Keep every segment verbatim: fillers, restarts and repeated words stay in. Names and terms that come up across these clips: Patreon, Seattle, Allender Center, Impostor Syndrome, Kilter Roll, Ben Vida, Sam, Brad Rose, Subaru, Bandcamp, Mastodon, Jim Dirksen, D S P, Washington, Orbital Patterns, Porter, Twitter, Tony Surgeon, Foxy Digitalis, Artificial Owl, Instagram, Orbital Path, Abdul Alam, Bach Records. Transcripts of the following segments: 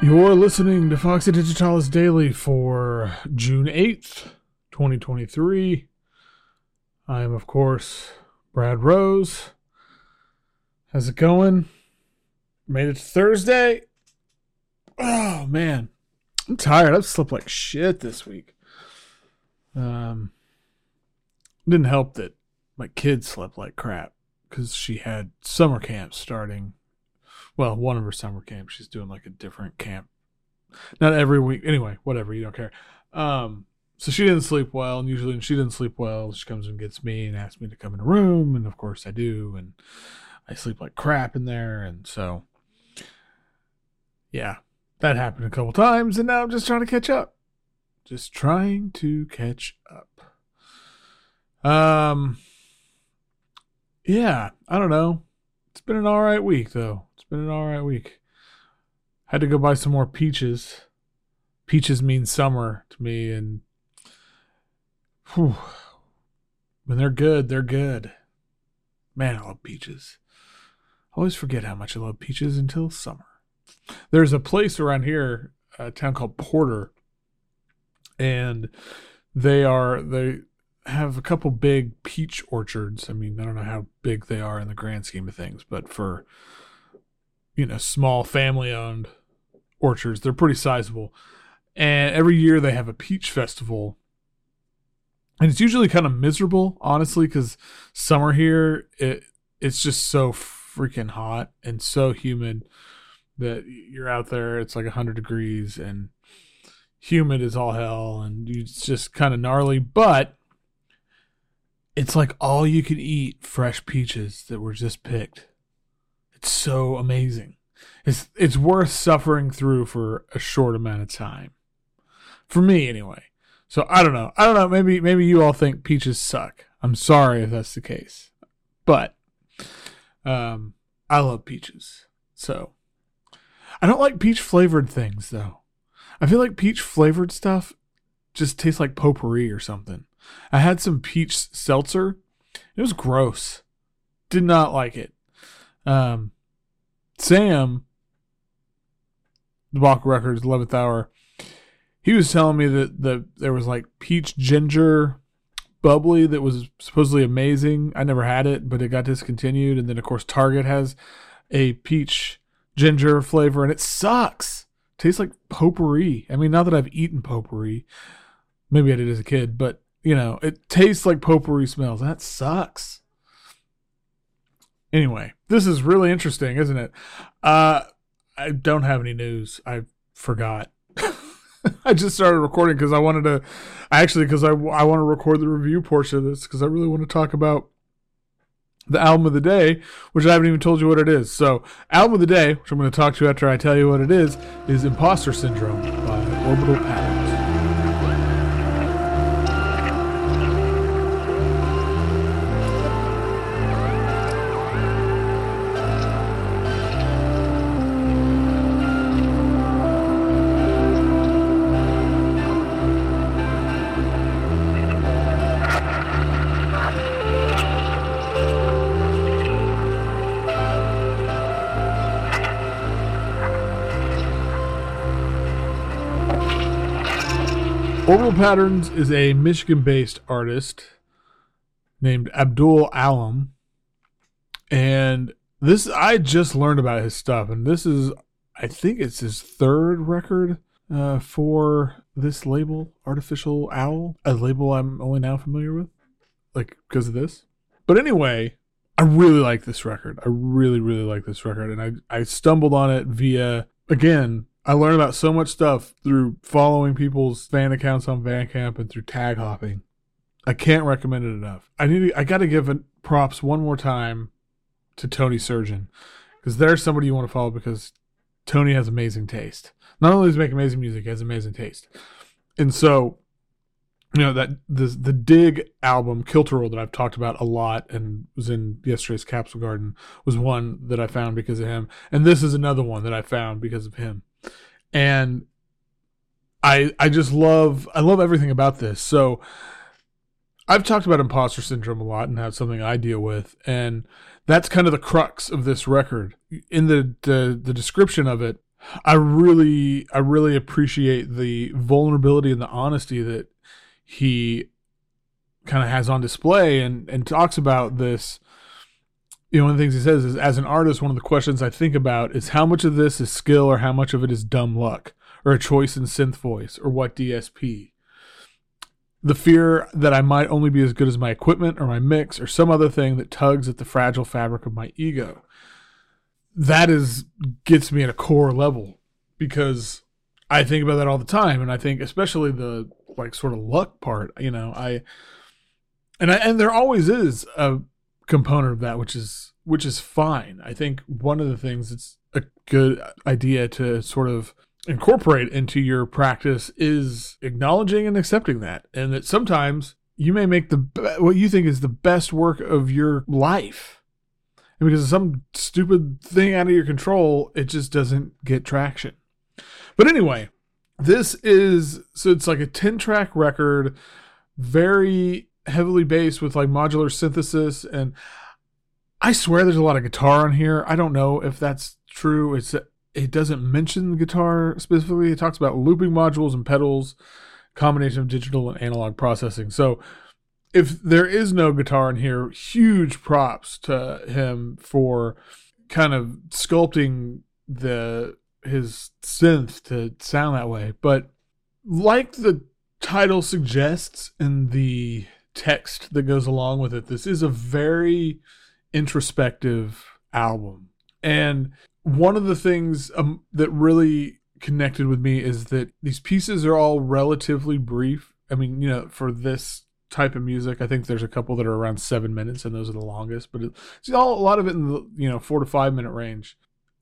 You're listening to Foxy Digitalis Daily for June eighth, twenty twenty-three. I am, of course, Brad Rose. How's it going? Made it to Thursday. Oh, man. I'm tired. I've slept like shit this week. Um, didn't help that my kid slept like crap because she had summer camp starting. Well, one of her summer camps, she's doing like a different camp. Not every week. Anyway, whatever. You don't care. Um, so she didn't sleep well. And usually when she didn't sleep well, she comes and gets me and asks me to come in the room. And of course I do. And I sleep like crap in there. And so, yeah, that happened a couple times. And now I'm just trying to catch up. Just trying to catch up. Um, yeah, I don't know. It's been an all right week, though. It's been an all right week. Had to go buy some more peaches. Peaches mean summer to me, and whew, when they're good, they're good. Man, I love peaches. I always forget how much I love peaches until summer. There's a place around here, a town called Porter, and they are they. have a couple big peach orchards. I mean, I don't know how big they are in the grand scheme of things, but for, you know, small family-owned orchards, they're pretty sizable. And every year they have a peach festival. And it's usually kind of miserable, honestly, because summer here, it it's just so freaking hot and so humid that you're out there, it's like one hundred degrees and humid as all hell, and it's just kind of gnarly. But it's like all you can eat fresh peaches that were just picked. It's so amazing. It's it's worth suffering through for a short amount of time. For me, anyway. So I don't know. I don't know. Maybe maybe you all think peaches suck. I'm sorry if that's the case. But um, I love peaches. So I don't like peach flavored things, though. I feel like peach flavored stuff just tastes like potpourri or something. I had some peach seltzer. It was gross. Did not like it. Um, Sam, the Bach Records, eleventh hour, he was telling me that the there was like peach ginger bubbly that was supposedly amazing. I never had it, but it got discontinued. And then, of course, Target has a peach ginger flavor, and it sucks. Tastes like potpourri. I mean, not that I've eaten potpourri. Maybe I did as a kid, but you know, it tastes like potpourri smells. That sucks. Anyway, this is really interesting, isn't it? Uh, I don't have any news. I forgot. I just started recording because I wanted to, actually, because I, I want to record the review portion of this because I really want to talk about the album of the day, which I haven't even told you what it is. So, album of the day, which I'm going to talk to you after I tell you what it is, is Impostor Syndrome by Orbital Path. Orbital Patterns is a Michigan-based artist named Abdul Alam, and this I just learned about his stuff, and this is, I think it's his third record uh, for this label, Artificial Owl, a label I'm only now familiar with, like because of this. But anyway, I really like this record. I really, really like this record, and I, I stumbled on it via, again, I learned about so much stuff through following people's fan accounts on Bandcamp and through tag hopping. I can't recommend it enough. I need to, I got to give it props one more time to Tony Surgeon because there's somebody you want to follow because Tony has amazing taste. Not only does he make amazing music, he has amazing taste. And so, you know, that the, the Dig album, Kilter Roll, that I've talked about a lot and was in yesterday's Capsule Garden was one that I found because of him. And this is another one that I found because of him. And I I just love I love everything about this. So I've talked about imposter syndrome a lot and how it's something I deal with, and that's kind of the crux of this record. In the the, the description of it, I really, I really appreciate the vulnerability and the honesty that he kind of has on display, and, and talks about this. You know, one of the things he says is, as an artist, one of the questions I think about is how much of this is skill or how much of it is dumb luck or a choice in synth voice or what D S P. The fear that I might only be as good as my equipment or my mix or some other thing that tugs at the fragile fabric of my ego. That is gets me at a core level, because I think about that all the time. And I think especially the like sort of luck part, you know, I, and I, and there always is a component of that, which is, which is fine. I think one of the things that's a good idea to sort of incorporate into your practice is acknowledging and accepting that. And that sometimes you may make the, what you think is the best work of your life, and because of some stupid thing out of your control, it just doesn't get traction. But anyway, this is, so it's like a ten track record, very heavily based with like modular synthesis. And I swear there's a lot of guitar on here. I don't know if that's true. It's, it doesn't mention the guitar specifically. It talks about looping modules and pedals, combination of digital and analog processing. So if there is no guitar in here, huge props to him for kind of sculpting the his synth to sound that way. But like the title suggests and the text that goes along with it, this is a very introspective album. And one of the things um, that really connected with me is that these pieces are all relatively brief. I mean, you know, for this type of music, I think there's a couple that are around seven minutes and those are the longest, but it's all a lot of it in the, you know, four to five minute range.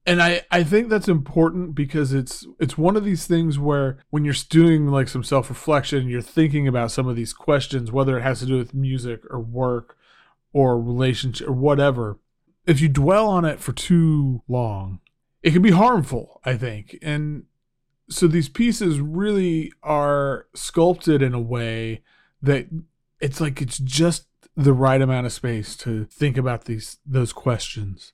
And I, I think that's important because it's, it's one of these things where when you're doing like some self-reflection, you're thinking about some of these questions, whether it has to do with music or work or relationship or whatever. If you dwell on it for too long, it can be harmful, I think. And so these pieces really are sculpted in a way that it's like it's just the right amount of space to think about these those questions.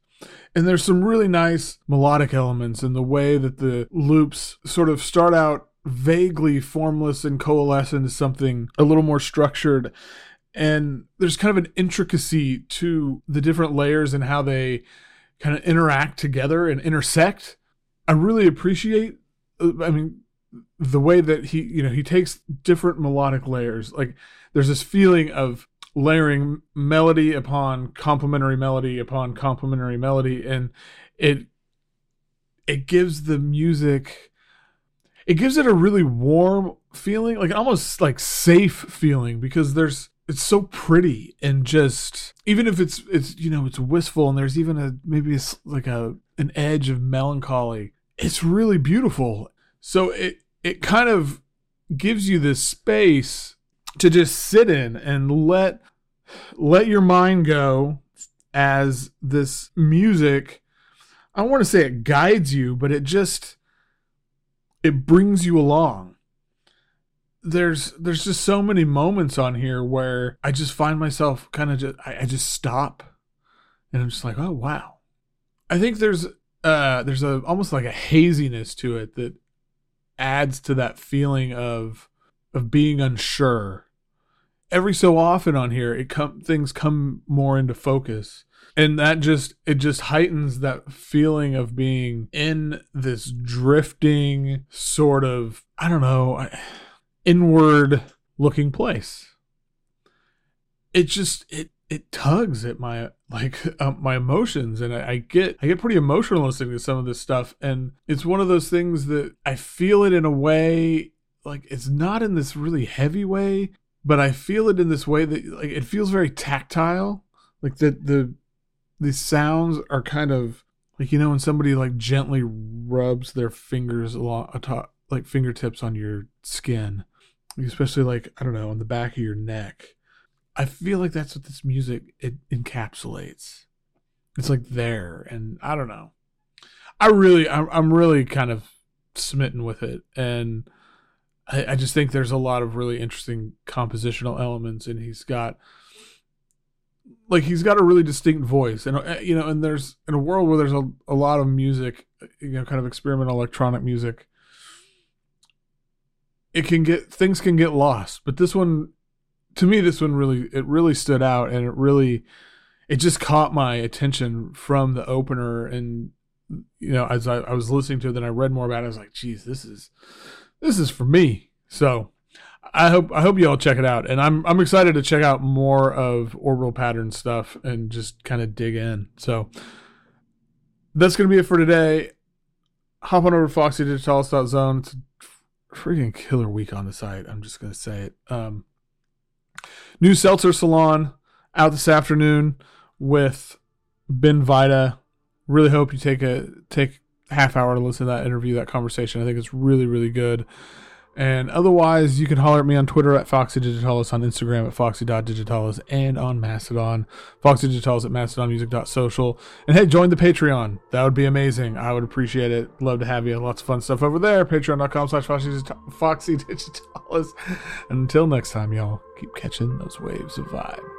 And there's some really nice melodic elements in the way that the loops sort of start out vaguely formless and coalesce into something a little more structured. And there's kind of an intricacy to the different layers and how they kind of interact together and intersect. I really appreciate, I mean, the way that he, you know, he takes different melodic layers. Like there's this feeling of layering melody upon complementary melody upon complementary melody. And it, it gives the music, it gives it a really warm feeling, like almost like safe feeling, because there's, it's so pretty and just, even if it's, it's, you know, it's wistful and there's even a, maybe it's like a, an edge of melancholy. It's really beautiful. So it, it kind of gives you this space to just sit in and let, let your mind go as this music, I don't want to say it guides you, but it just, it brings you along. There's there's just so many moments on here where I just find myself kind of just, I, I just stop and I'm just like, oh, wow. I think there's uh there's a almost like a haziness to it that adds to that feeling of of being unsure. Every so often on here, it come things come more into focus, and that just it just heightens that feeling of being in this drifting sort of, I don't know, I, inward looking place. It just it it tugs at my like uh, my emotions, and I, I get I get pretty emotional listening to some of this stuff. And it's one of those things that I feel it in a way, like it's not in this really heavy way, but I feel it in this way that like it feels very tactile. Like the the the sounds are kind of like, you know, when somebody like gently rubs their fingers along atop, like fingertips on your skin, especially like, I don't know, on the back of your neck. I feel like that's what this music, it encapsulates. It's like there, and I don't know. I really, I'm, I'm really kind of smitten with it. And I, I just think there's a lot of really interesting compositional elements, and he's got like he's got a really distinct voice, and you know, and there's in a world where there's a, a lot of music, you know, kind of experimental electronic music, it can get things can get lost. But this one, to me, this one really it really stood out, and it really it just caught my attention from the opener. And you know, as I, I was listening to it, then I read more about it. I was like, geez, this is this is for me. So I hope I hope you all check it out, and I'm I'm excited to check out more of Orbital Pattern stuff and just kind of dig in. So that's gonna be it for today. Hop on over to foxy digitalis dot zone. It's a freaking killer week on the site. I'm just gonna say it. Um, new Seltzer Salon out this afternoon with Ben Vida. Really hope you take a take half hour to listen to that interview, that conversation. I think it's really really good. And otherwise, you can holler at me on Twitter at Foxy Digitalis, on Instagram at foxy dot digitalis, and on Mastodon, foxydigitalis at mastodonmusic dot social. And hey, join the Patreon. That would be amazing. I would appreciate it. Love to have you. Lots of fun stuff over there. Patreon.com slash foxydigitalis. Until next time, y'all, keep catching those waves of vibe.